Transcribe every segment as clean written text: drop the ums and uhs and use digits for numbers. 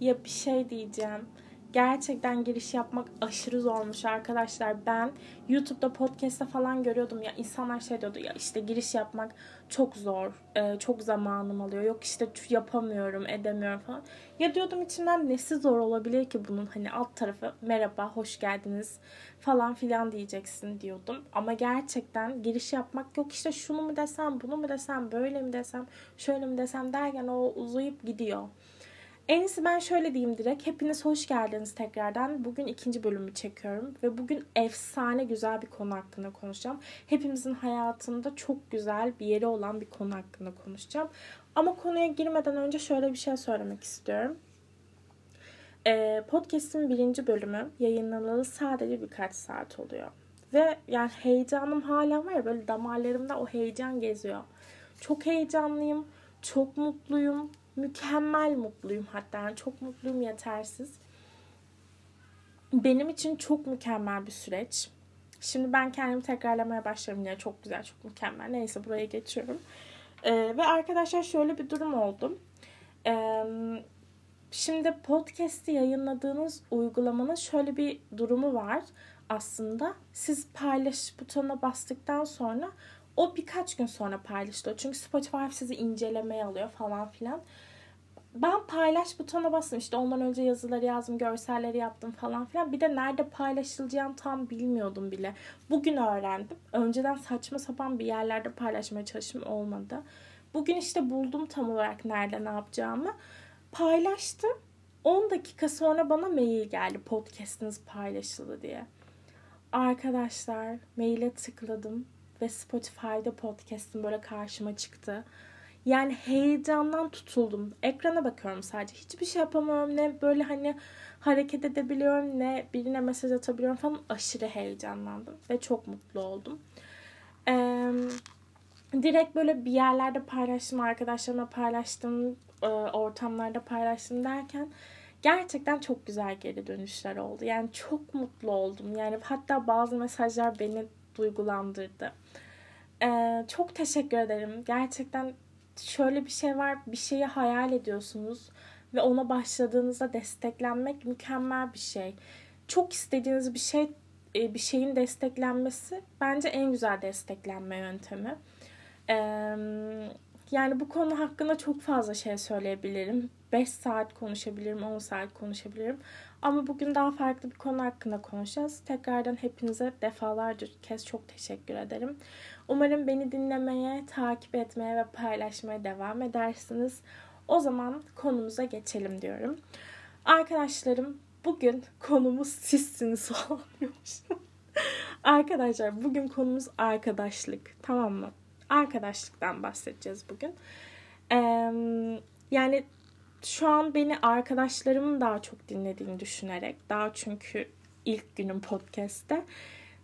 Ya bir şey diyeceğim. Gerçekten giriş yapmak aşırı zormuş arkadaşlar. Ben YouTube'da, podcast'ta falan görüyordum ya, insanlar şey diyordu ya, işte giriş yapmak çok zor, çok zamanım alıyor, yok işte yapamıyorum, edemiyorum falan. Ya diyordum içimden, nesi zor olabilir ki bunun, hani alt tarafı merhaba, hoş geldiniz falan filan diyeceksin diyordum. Ama gerçekten giriş yapmak, yok işte şunu mu desem, bunu mu desem, böyle mi desem, şöyle mi desem derken o uzayıp gidiyor. En iyisi ben şöyle diyeyim direkt. Hepiniz hoş geldiniz tekrardan. Bugün 2. bölümü çekiyorum ve bugün efsane güzel bir konu hakkında konuşacağım. Hepimizin hayatında çok güzel bir yeri olan bir konu hakkında konuşacağım. Ama konuya girmeden önce şöyle bir şey söylemek istiyorum. Podcast'in 1. bölümü yayınlanalı sadece birkaç saat oluyor. Ve yani heyecanım hala var ya, böyle damarlarımda o heyecan geziyor. Çok heyecanlıyım, çok mutluyum. Mükemmel mutluyum hatta. Yani çok mutluyum yetersiz. Benim için çok mükemmel bir süreç. Şimdi ben kendimi tekrarlamaya başlarım diye. Çok güzel, çok mükemmel. Neyse, buraya geçiyorum. Ve arkadaşlar şöyle bir durum oldu. Şimdi podcast'i yayınladığınız uygulamanın şöyle bir durumu var aslında. Siz paylaş butonuna bastıktan sonra o birkaç gün sonra paylaşılıyor. Çünkü Spotify sizi incelemeye alıyor falan filan. Ben paylaş butonuna bastım. İşte ondan önce yazıları yazdım, görselleri yaptım falan filan. Bir de nerede paylaşılacağını tam bilmiyordum bile. Bugün öğrendim. Önceden saçma sapan bir yerlerde paylaşmaya çalışım olmadı. Bugün işte buldum tam olarak nerede ne yapacağımı. Paylaştım. 10 dakika sonra bana mail geldi. Podcast'iniz paylaşıldı diye. Arkadaşlar, maile tıkladım. Ve Spotify'da podcast'im böyle karşıma çıktı. Yani heyecandan tutuldum. Ekrana bakıyorum sadece. Hiçbir şey yapamıyorum. Ne böyle hani hareket edebiliyorum, ne birine mesaj atabiliyorum falan. Aşırı heyecanlandım. Ve çok mutlu oldum. Direkt böyle bir yerlerde paylaştım. Arkadaşlarımla paylaştım. Ortamlarda paylaştım derken gerçekten çok güzel geri dönüşler oldu. Yani çok mutlu oldum. Yani hatta bazı mesajlar beni duygulandırdı. Çok teşekkür ederim. Gerçekten şöyle bir şey var. Bir şeyi hayal ediyorsunuz ve ona başladığınızda desteklenmek mükemmel bir şey. Çok istediğiniz bir şey, bir şeyin desteklenmesi bence en güzel desteklenme yöntemi. Yani bu konu hakkında çok fazla şey söyleyebilirim. 5 saat konuşabilirim, 10 saat konuşabilirim. Ama bugün daha farklı bir konu hakkında konuşacağız. Tekrardan hepinize defalarca kez çok teşekkür ederim. Umarım beni dinlemeye, takip etmeye ve paylaşmaya devam edersiniz. O zaman konumuza geçelim diyorum. Arkadaşlarım, bugün konumuz sizsiniz olmuyormuş. Arkadaşlar, bugün konumuz arkadaşlık. Tamam mı? Arkadaşlıktan bahsedeceğiz bugün. Yani şu an beni arkadaşlarımın daha çok dinlediğini düşünerek, daha çünkü ilk günüm podcast'te.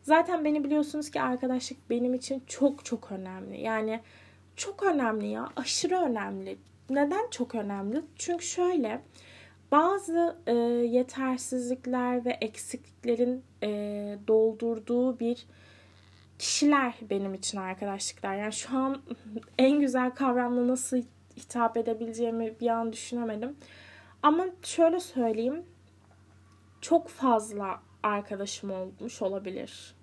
Zaten beni biliyorsunuz ki arkadaşlık benim için çok çok önemli. Yani çok önemli ya, aşırı önemli. Neden çok önemli? Çünkü şöyle, bazı yetersizlikler ve eksikliklerin doldurduğu bir kişiler benim için arkadaşlıklar. Yani şu an en güzel kavramla nasıl hitap edebileceğimi bir an düşünemedim. Ama şöyle söyleyeyim. Çok fazla arkadaşım olmuş olabilir.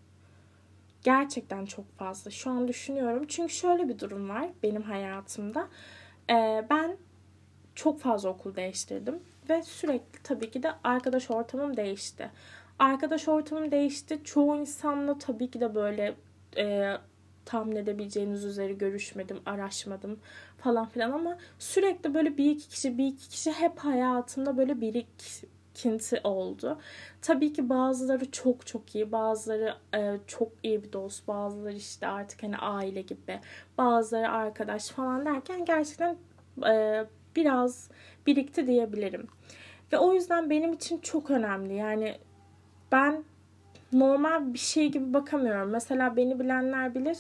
Gerçekten çok fazla. Şu an düşünüyorum. Çünkü şöyle bir durum var benim hayatımda. Ben çok fazla okul değiştirdim. Ve sürekli tabii ki de arkadaş ortamım değişti. Arkadaş ortamım değişti. Çoğu insanla tabii ki de böyle tahmin edebileceğiniz üzere görüşmedim, araşmadım falan filan, ama sürekli böyle bir iki kişi hep hayatımda böyle birikinti oldu. Tabii ki bazıları çok çok iyi, bazıları çok iyi bir dost, bazıları işte artık hani aile gibi, bazıları arkadaş falan derken gerçekten biraz birikti diyebilirim. Ve o yüzden benim için çok önemli. Yani ben normal bir şey gibi bakamıyorum. Mesela beni bilenler bilir.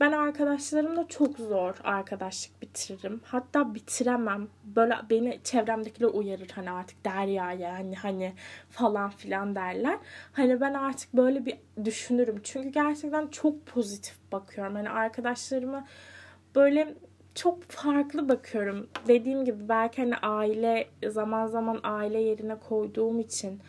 Ben arkadaşlarımla çok zor arkadaşlık bitiririm. Hatta bitiremem. Böyle beni çevremdekiler uyarır. Hani artık Derya yani hani falan filan derler. Hani ben artık böyle bir düşünürüm. Çünkü gerçekten çok pozitif bakıyorum. Hani arkadaşlarıma böyle çok farklı bakıyorum. Dediğim gibi belki hani aile, zaman zaman aile yerine koyduğum için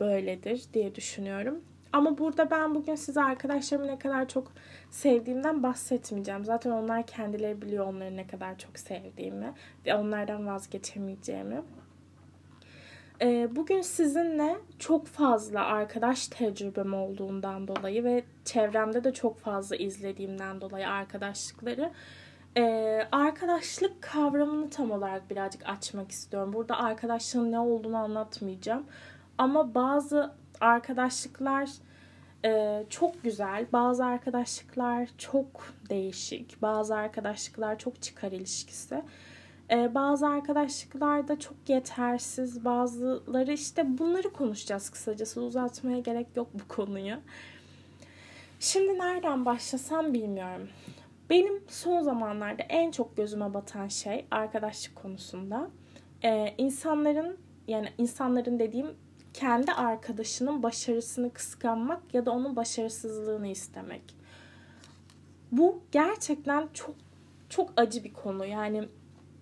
böyledir diye düşünüyorum. Ama burada ben bugün size arkadaşlarımı ne kadar çok sevdiğimden bahsetmeyeceğim. Zaten onlar kendileri biliyor onları ne kadar çok sevdiğimi ve onlardan vazgeçemeyeceğimi. Bugün sizinle çok fazla arkadaş tecrübem olduğundan dolayı ve çevremde de çok fazla izlediğimden dolayı arkadaşlıkları, arkadaşlık kavramını tam olarak birazcık açmak istiyorum. Burada arkadaşlığın ne olduğunu anlatmayacağım. Ama bazı arkadaşlıklar çok güzel, bazı arkadaşlıklar çok değişik, bazı arkadaşlıklar çok çıkar ilişkisi. Bazı arkadaşlıklar da çok yetersiz, bazıları işte bunları konuşacağız kısacası. Uzatmaya gerek yok bu konuyu. Şimdi nereden başlasam bilmiyorum. Benim son zamanlarda en çok gözüme batan şey arkadaşlık konusunda. İnsanların dediğim kendi arkadaşının başarısını kıskanmak ya da onun başarısızlığını istemek. Bu gerçekten çok çok acı bir konu. Yani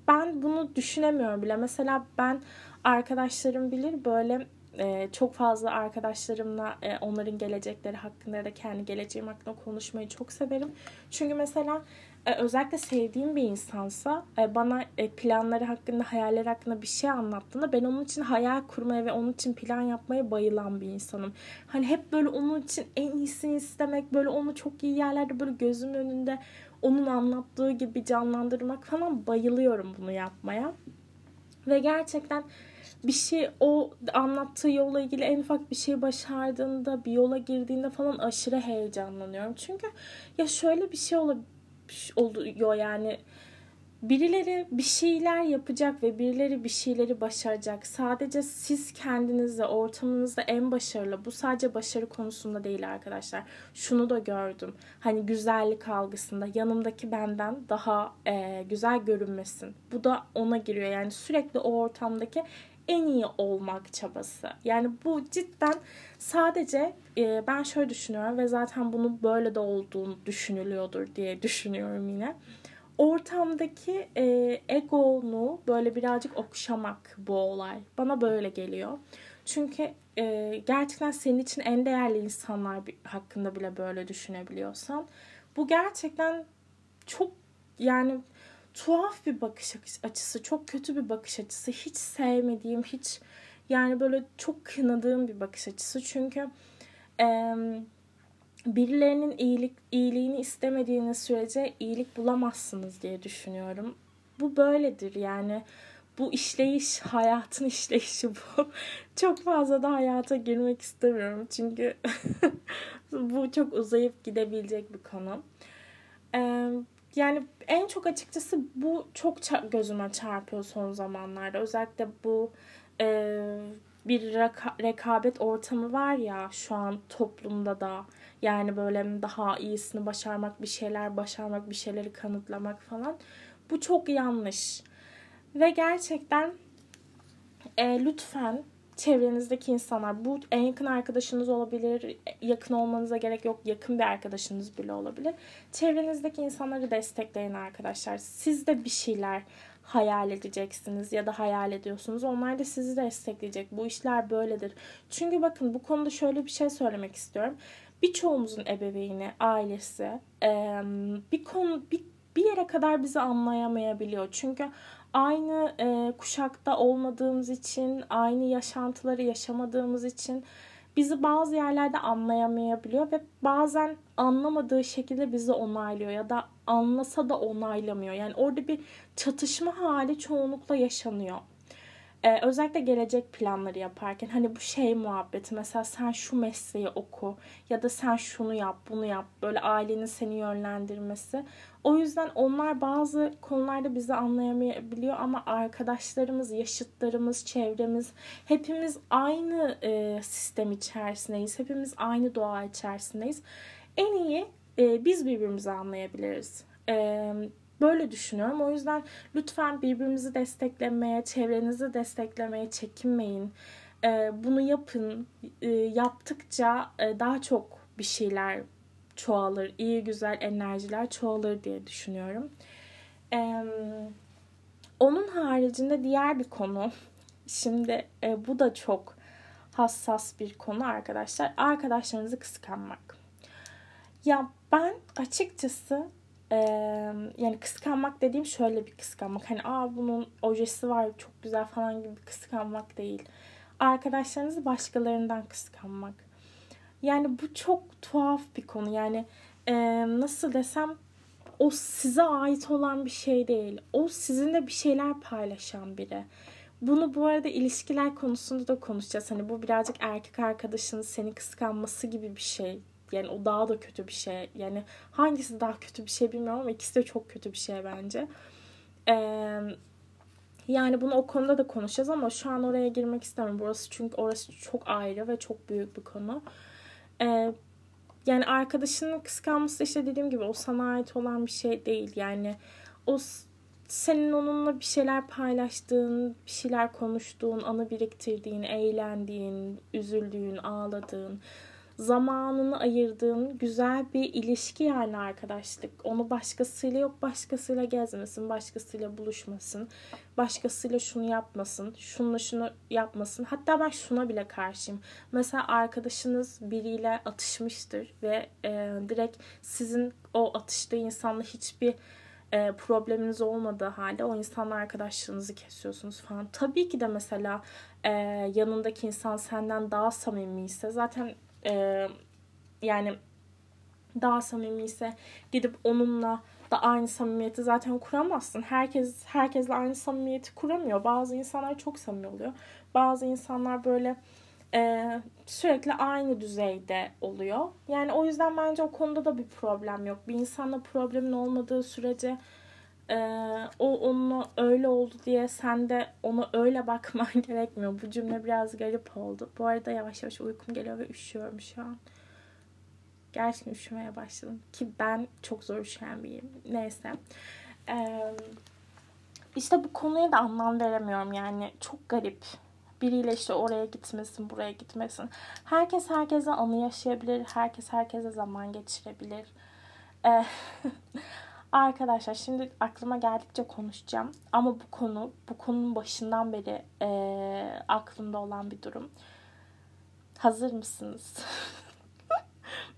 ben bunu düşünemiyorum bile. Mesela ben arkadaşlarım bilir böyle çok fazla arkadaşlarımla onların gelecekleri hakkında ya da kendi geleceğim hakkında konuşmayı çok severim. Çünkü mesela özellikle sevdiğim bir insansa bana planları hakkında, hayalleri hakkında bir şey anlattığında ben onun için hayal kurmaya ve onun için plan yapmaya bayılan bir insanım. Hani hep böyle onun için en iyisini istemek, böyle onu çok iyi yerlerde böyle gözümün önünde onun anlattığı gibi canlandırmak falan, bayılıyorum bunu yapmaya. Ve gerçekten bir şey, o anlattığı yolla ilgili en ufak bir şey başardığında, bir yola girdiğinde falan aşırı heyecanlanıyorum. Çünkü ya şöyle bir şey oluyor yani, birileri bir şeyler yapacak ve birileri bir şeyleri başaracak. Sadece siz kendinizle, ortamınızda en başarılı. Bu sadece başarı konusunda değil arkadaşlar. Şunu da gördüm. Hani güzellik algısında yanımdaki benden daha güzel görünmesin. Bu da ona giriyor. Yani sürekli o ortamdaki en iyi olmak çabası. Yani bu cidden sadece ben şöyle düşünüyorum ve zaten bunun böyle de olduğunu düşünülüyordur diye düşünüyorum yine. Ortamdaki egonu böyle birazcık okşamak bu olay. Bana böyle geliyor. Çünkü gerçekten senin için en değerli insanlar hakkında bile böyle düşünebiliyorsan, bu gerçekten çok yani tuhaf bir bakış açısı, çok kötü bir bakış açısı. Hiç sevmediğim, hiç yani böyle çok kınadığım bir bakış açısı. Çünkü birilerinin iyiliğini istemediğiniz sürece iyilik bulamazsınız diye düşünüyorum. Bu böyledir yani. Bu işleyiş, hayatın işleyişi bu. Çok fazla da hayata girmek istemiyorum. Çünkü bu çok uzayıp gidebilecek bir konu. Yani en çok açıkçası bu çok gözüme çarpıyor son zamanlarda. Özellikle bu bir rekabet ortamı var ya şu an toplumda da. Yani böyle daha iyisini başarmak, bir şeyler başarmak, bir şeyleri kanıtlamak falan. Bu çok yanlış. Ve gerçekten lütfen çevrenizdeki insanlar, bu en yakın arkadaşınız olabilir, yakın olmanıza gerek yok, yakın bir arkadaşınız bile olabilir. Çevrenizdeki insanları destekleyin arkadaşlar. Siz de bir şeyler hayal edeceksiniz ya da hayal ediyorsunuz. Onlar da sizi destekleyecek. Bu işler böyledir. Çünkü bakın, bu konuda şöyle bir şey söylemek istiyorum. Birçoğumuzun ebeveyni, ailesi bir yere kadar bizi anlayamayabiliyor. Çünkü aynı kuşakta olmadığımız için, aynı yaşantıları yaşamadığımız için bizi bazı yerlerde anlayamayabiliyor ve bazen anlamadığı şekilde bizi onaylıyor ya da anlasa da onaylamıyor. Yani orada bir çatışma hali çoğunlukla yaşanıyor. Özellikle gelecek planları yaparken hani bu şey muhabbeti, mesela sen şu mesleği oku ya da sen şunu yap, bunu yap, böyle ailenin seni yönlendirmesi. O yüzden onlar bazı konularda bizi anlayamayabiliyor ama arkadaşlarımız, yaşıtlarımız, çevremiz, hepimiz aynı sistem içerisindeyiz, hepimiz aynı doğa içerisindeyiz. En iyi biz birbirimizi anlayabiliriz. Böyle düşünüyorum. O yüzden lütfen birbirimizi desteklemeye, çevrenizi desteklemeye çekinmeyin. Bunu yapın. Yaptıkça daha çok bir şeyler çoğalır. İyi güzel enerjiler çoğalır diye düşünüyorum. Onun haricinde diğer bir konu. Şimdi bu da çok hassas bir konu arkadaşlar. Arkadaşlarınızı kıskanmak. Ya ben açıkçası yani kıskanmak dediğim şöyle bir kıskanmak. Hani bunun ojesi var çok güzel falan gibi kıskanmak değil. Arkadaşlarınızı başkalarından kıskanmak. Yani bu çok tuhaf bir konu. Yani nasıl desem o size ait olan bir şey değil. O sizinle bir şeyler paylaşan biri. Bunu bu arada ilişkiler konusunda da konuşacağız. Hani bu birazcık erkek arkadaşının seni kıskanması gibi bir şey. Yani o daha da kötü bir şey. Yani hangisi daha kötü bir şey bilmiyorum ama ikisi de çok kötü bir şey bence. Yani bunu o konuda da konuşacağız ama şu an oraya girmek istemiyorum. Çünkü orası çok ayrı ve çok büyük bir konu. Yani arkadaşının kıskanması işte dediğim gibi o sana ait olan bir şey değil. Yani o senin onunla bir şeyler paylaştığın, bir şeyler konuştuğun, anı biriktirdiğin, eğlendiğin, üzüldüğün, ağladığın, zamanını ayırdığın güzel bir ilişki yani arkadaşlık. Onu başkasıyla yok, başkasıyla gezmesin, başkasıyla buluşmasın, başkasıyla şunu yapmasın, şununla şunu yapmasın. Hatta ben şuna bile karşıyım. Mesela arkadaşınız biriyle atışmıştır ve direkt sizin o atıştığı insanla hiçbir probleminiz olmadığı halde o insanla arkadaşlığınızı kesiyorsunuz falan. Tabii ki de mesela yanındaki insan senden daha samimiyse zaten yani daha samimiyse gidip onunla da aynı samimiyeti zaten kuramazsın. Herkesle aynı samimiyeti kuramıyor. Bazı insanlar çok samimi oluyor. Bazı insanlar böyle sürekli aynı düzeyde oluyor. Yani o yüzden bence o konuda da bir problem yok. Bir insanla problemin olmadığı sürece o onunla öyle oldu diye sen de ona öyle bakman gerekmiyor. Bu cümle biraz garip oldu. Bu arada yavaş yavaş uykum geliyor ve üşüyorum şu an. Gerçekten üşümeye başladım. Ki ben çok zor üşüyen biriyim. Neyse. İşte bu konuya da anlam veremiyorum yani. Çok garip. Biriyle işte oraya gitmesin, buraya gitmesin. Herkes herkese anı yaşayabilir. Herkes herkese zaman geçirebilir. Arkadaşlar şimdi aklıma geldikçe konuşacağım. Ama bu konunun başından beri aklımda olan bir durum. Hazır mısınız?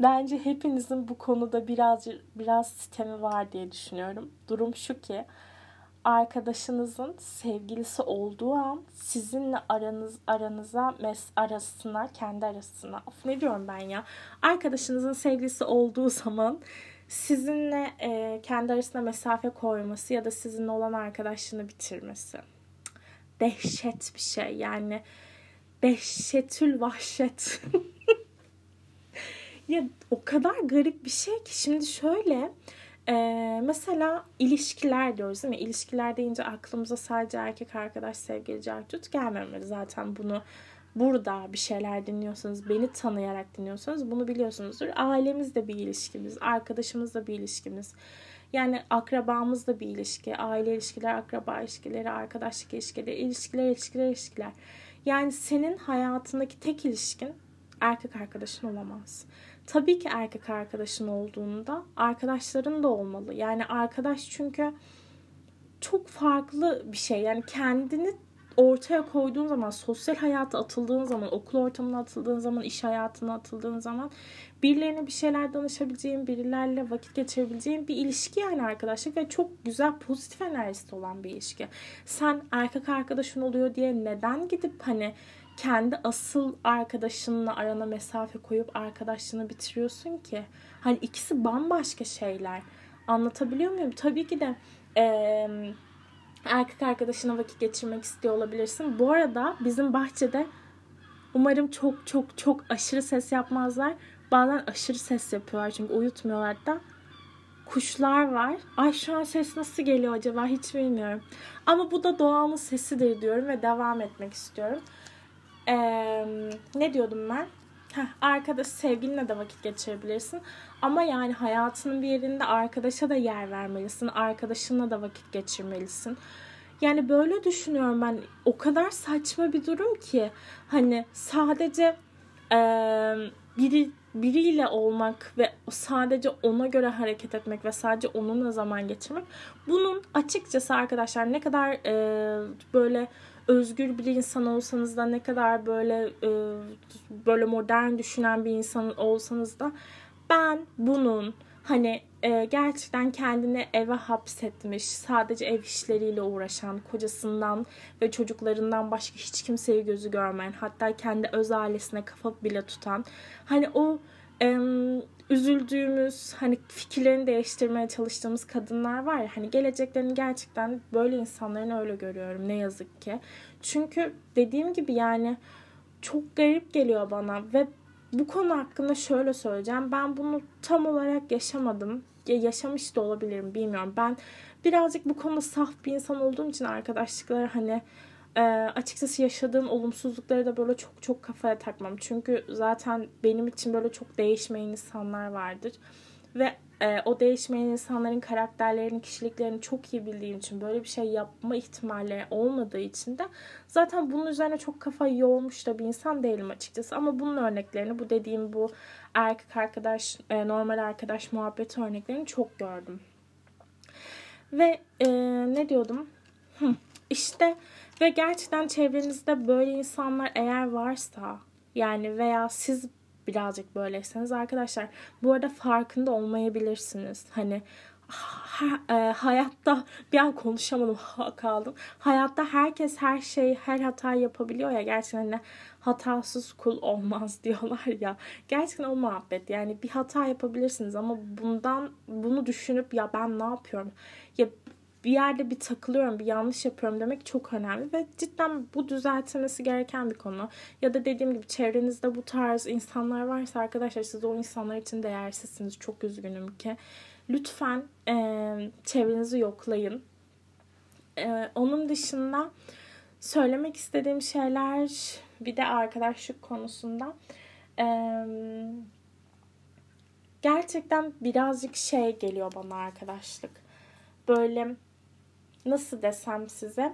Bence hepinizin bu konuda biraz sistemi var diye düşünüyorum. Durum şu ki arkadaşınızın sevgilisi olduğu an sizinle kendi arasına. Ne diyorum ben ya? Arkadaşınızın sevgilisi olduğu zaman sizinle kendi arasına mesafe koyması ya da sizinle olan arkadaşlığını bitirmesi. Dehşet bir şey. Yani dehşetül vahşet. Ya o kadar garip bir şey ki. Şimdi şöyle mesela ilişkiler diyoruz değil mi? İlişkiler deyince aklımıza sadece erkek arkadaş, sevgili, cartut gelmemeli. Zaten bunu burada bir şeyler dinliyorsanız, beni tanıyarak dinliyorsanız bunu biliyorsunuzdur. Ailemizle bir ilişkimiz, arkadaşımızla bir ilişkimiz. Yani akrabamızla bir ilişki, aile ilişkileri, akraba ilişkileri, arkadaşlık ilişkileri, ilişkiler. Yani senin hayatındaki tek ilişkin erkek arkadaşın olamaz. Tabii ki erkek arkadaşın olduğunda arkadaşların da olmalı. Yani arkadaş çünkü çok farklı bir şey. Yani kendini ortaya koyduğun zaman, sosyal hayata atıldığın zaman, okul ortamına atıldığın zaman, iş hayatına atıldığın zaman birilerine bir şeyler danışabileceğin, birilerle vakit geçirebileceğin bir ilişki yani arkadaşlık ve çok güzel, pozitif enerjisi olan bir ilişki. Sen erkek arkadaşın oluyor diye neden gidip hani kendi asıl arkadaşınla arana mesafe koyup arkadaşlığını bitiriyorsun ki? Hani ikisi bambaşka şeyler. Anlatabiliyor muyum? Tabii ki de erkek arkadaşına vakit geçirmek istiyor olabilirsin. Bu arada bizim bahçede umarım çok aşırı ses yapmazlar. Bazen aşırı ses yapıyorlar çünkü uyutmuyorlar da. Kuşlar var. Ay şu an ses nasıl geliyor acaba hiç bilmiyorum. Ama bu da doğanın sesidir diyorum ve devam etmek istiyorum. Ne diyordum ben? Arkadaş, sevgilinle de vakit geçirebilirsin. Ama yani hayatının bir yerinde arkadaşa da yer vermelisin. Arkadaşınla da vakit geçirmelisin. Yani böyle düşünüyorum ben. O kadar saçma bir durum ki. Hani sadece biri biriyle olmak ve sadece ona göre hareket etmek ve sadece onunla zaman geçirmek, bunun açıkçası arkadaşlar ne kadar böyle özgür bir insan olsanız da, ne kadar böyle modern düşünen bir insan olsanız da, ben bunun hani gerçekten kendini eve hapsetmiş, sadece ev işleriyle uğraşan, kocasından ve çocuklarından başka hiç kimseyi gözü görmeyen, hatta kendi öz ailesine kafa bile tutan, hani o üzüldüğümüz, hani fikirlerini değiştirmeye çalıştığımız kadınlar var ya, hani geleceklerini gerçekten böyle insanların öyle görüyorum ne yazık ki. Çünkü dediğim gibi yani çok garip geliyor bana ve bu konu hakkında şöyle söyleyeceğim. Ben bunu tam olarak yaşamadım. Yaşamış da olabilirim, bilmiyorum. Ben birazcık bu konuda saf bir insan olduğum için arkadaşlıkları hani açıkçası yaşadığım olumsuzlukları da böyle çok çok kafaya takmam. Çünkü zaten benim için böyle çok değişmeyen insanlar vardır. Ve o değişmeyen insanların karakterlerini, kişiliklerini çok iyi bildiğim için, böyle bir şey yapma ihtimalleri olmadığı için de zaten bunun üzerine çok kafayı yoğurmuş da bir insan değilim açıkçası. Ama bunun örneklerini, bu dediğim bu erkek arkadaş, normal arkadaş muhabbeti örneklerini çok gördüm. Ve ne diyordum? İşte ve gerçekten çevrenizde böyle insanlar eğer varsa, yani veya siz birazcık böyleyseniz arkadaşlar, bu arada farkında olmayabilirsiniz. Hani hayatta bir an konuşamadım kaldım. Hayatta herkes her şeyi, her hata yapabiliyor ya, gerçekten hani hatasız kul olmaz diyorlar ya. Gerçekten o muhabbet, yani bir hata yapabilirsiniz ama bunu düşünüp ya ben ne yapıyorum? Ya bir yerde bir takılıyorum, bir yanlış yapıyorum demek çok önemli ve cidden bu düzeltilmesi gereken bir konu. Ya da dediğim gibi çevrenizde bu tarz insanlar varsa arkadaşlar, siz o insanlar için değersizsiniz. Çok üzgünüm ki. Lütfen çevrenizi yoklayın. Onun dışında söylemek istediğim şeyler bir de arkadaşlık konusunda. Gerçekten birazcık şey geliyor bana arkadaşlık. Böyle nasıl desem size,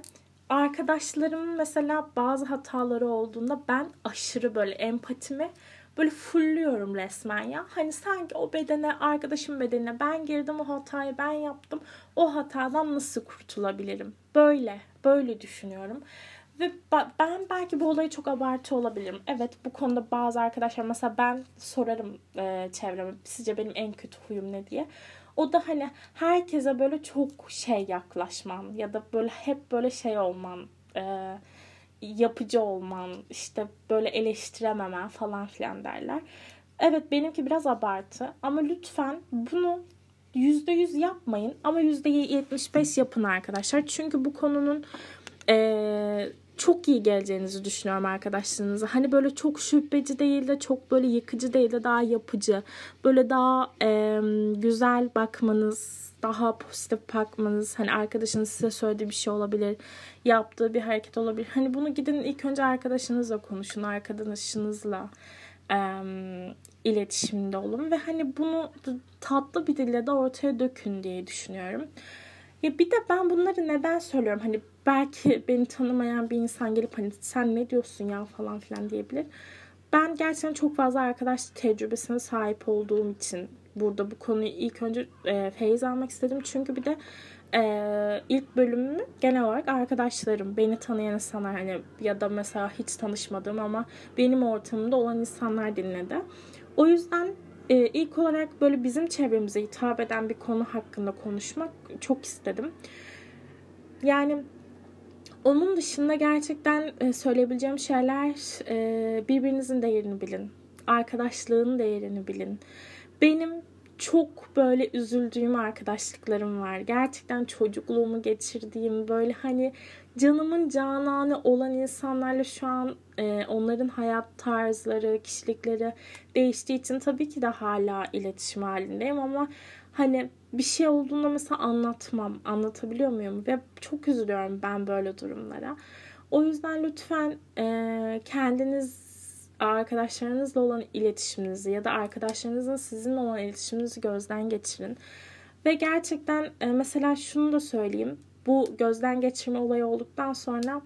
arkadaşlarımın mesela bazı hataları olduğunda ben aşırı böyle empatimi böyle fulluyorum resmen ya. Hani sanki o bedene, arkadaşım bedenine ben girdim, o hatayı ben yaptım. O hatadan nasıl kurtulabilirim? Böyle düşünüyorum. Ve ben belki bu olayı çok abartı olabilirim. Evet, bu konuda bazı arkadaşlar, mesela ben sorarım çevreme, sizce benim en kötü huyum ne diye. O da hani herkese böyle çok şey yaklaşman ya da böyle hep böyle şey olman, yapıcı olman, işte böyle eleştirememen falan filan derler. Evet, benimki biraz abartı ama lütfen bunu %100 yapmayın ama %75 yapın arkadaşlar. Çünkü bu konunun çok iyi geleceğinizi düşünüyorum arkadaşlarınıza. Hani böyle çok şüpheci değil de, çok böyle yıkıcı değil de, daha yapıcı, böyle daha güzel bakmanız, daha pozitif bakmanız, hani arkadaşınız size söylediği bir şey olabilir, yaptığı bir hareket olabilir. Hani bunu gidin ilk önce arkadaşınızla konuşun, arkadaşınızla iletişimde olun ve hani bunu tatlı bir dille de ortaya dökün diye düşünüyorum. Ya bir de ben bunları neden söylüyorum? Hani belki beni tanımayan bir insan gelip hani sen ne diyorsun ya falan filan diyebilir. Ben gerçekten çok fazla arkadaş tecrübesine sahip olduğum için burada bu konuyu ilk önce feyiz almak istedim. Çünkü bir de ilk bölümümü genel olarak arkadaşlarım, beni tanıyan insanlar, hani ya da mesela hiç tanışmadığım ama benim ortamımda olan insanlar dinledi. O yüzden ilk olarak böyle bizim çevremize hitap eden bir konu hakkında konuşmak çok istedim. Yani onun dışında gerçekten söyleyebileceğim şeyler, birbirinizin değerini bilin. Arkadaşlığın değerini bilin. Benim çok böyle üzüldüğüm arkadaşlıklarım var. Gerçekten çocukluğumu geçirdiğim, böyle hani canımın cananı olan insanlarla şu an onların hayat tarzları, kişilikleri değiştiği için tabii ki de hala iletişim halindeyim ama hani bir şey olduğunda mesela anlatmam. Anlatabiliyor muyum? Ve çok üzülüyorum ben böyle durumlara. O yüzden lütfen kendiniz, arkadaşlarınızla olan iletişiminizi ya da arkadaşlarınızın sizinle olan iletişiminizi gözden geçirin. Ve gerçekten mesela şunu da söyleyeyim. Bu gözden geçirme olayı olduktan sonra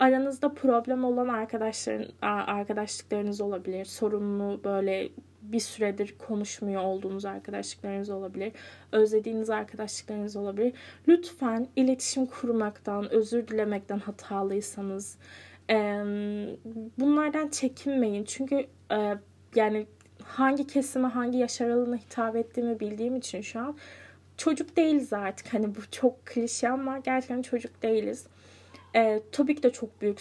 aranızda problem olan arkadaşlıklarınız olabilir. Sorunlu, böyle bir süredir konuşmuyor olduğunuz arkadaşlıklarınız olabilir. Özlediğiniz arkadaşlıklarınız olabilir. Lütfen iletişim kurmaktan, özür dilemekten hatalıysanız bunlardan çekinmeyin. Çünkü yani hangi kesime, hangi yaş aralığına hitap ettiğimi bildiğim için şu an çocuk değiliz artık. Hani bu çok klişe ama gerçekten çocuk değiliz. Tabii ki de çok büyük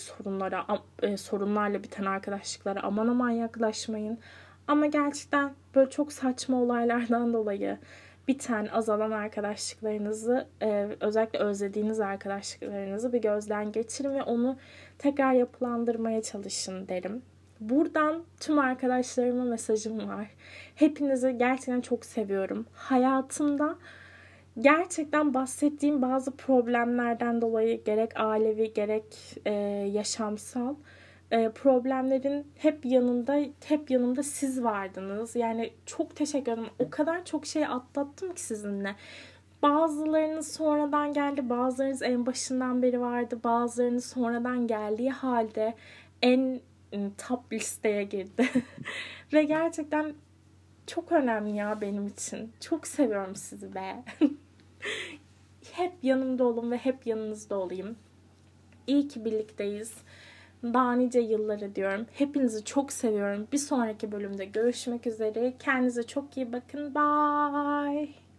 sorunlarla biten arkadaşlıklara aman aman yaklaşmayın. Ama gerçekten böyle çok saçma olaylardan dolayı biten, azalan arkadaşlıklarınızı, özellikle özlediğiniz arkadaşlıklarınızı bir gözden geçirin ve onu tekrar yapılandırmaya çalışın derim. Buradan tüm arkadaşlarıma mesajım var. Hepinizi gerçekten çok seviyorum. Hayatımda gerçekten bahsettiğim bazı problemlerden dolayı gerek ailevi gerek yaşamsal problemlerin hep yanımda siz vardınız. Yani çok teşekkür ederim. O kadar çok şey atlattım ki sizinle. Bazılarınız sonradan geldi, bazılarınız en başından beri vardı, bazılarınız sonradan geldiği halde en top listeye girdi. Ve gerçekten çok önemli ya benim için. Çok seviyorum sizi be. Hep yanımda olun ve hep yanınızda olayım. İyi ki birlikteyiz. Daha nice yıllara diyorum. Hepinizi çok seviyorum. Bir sonraki bölümde görüşmek üzere. Kendinize çok iyi bakın. Bye.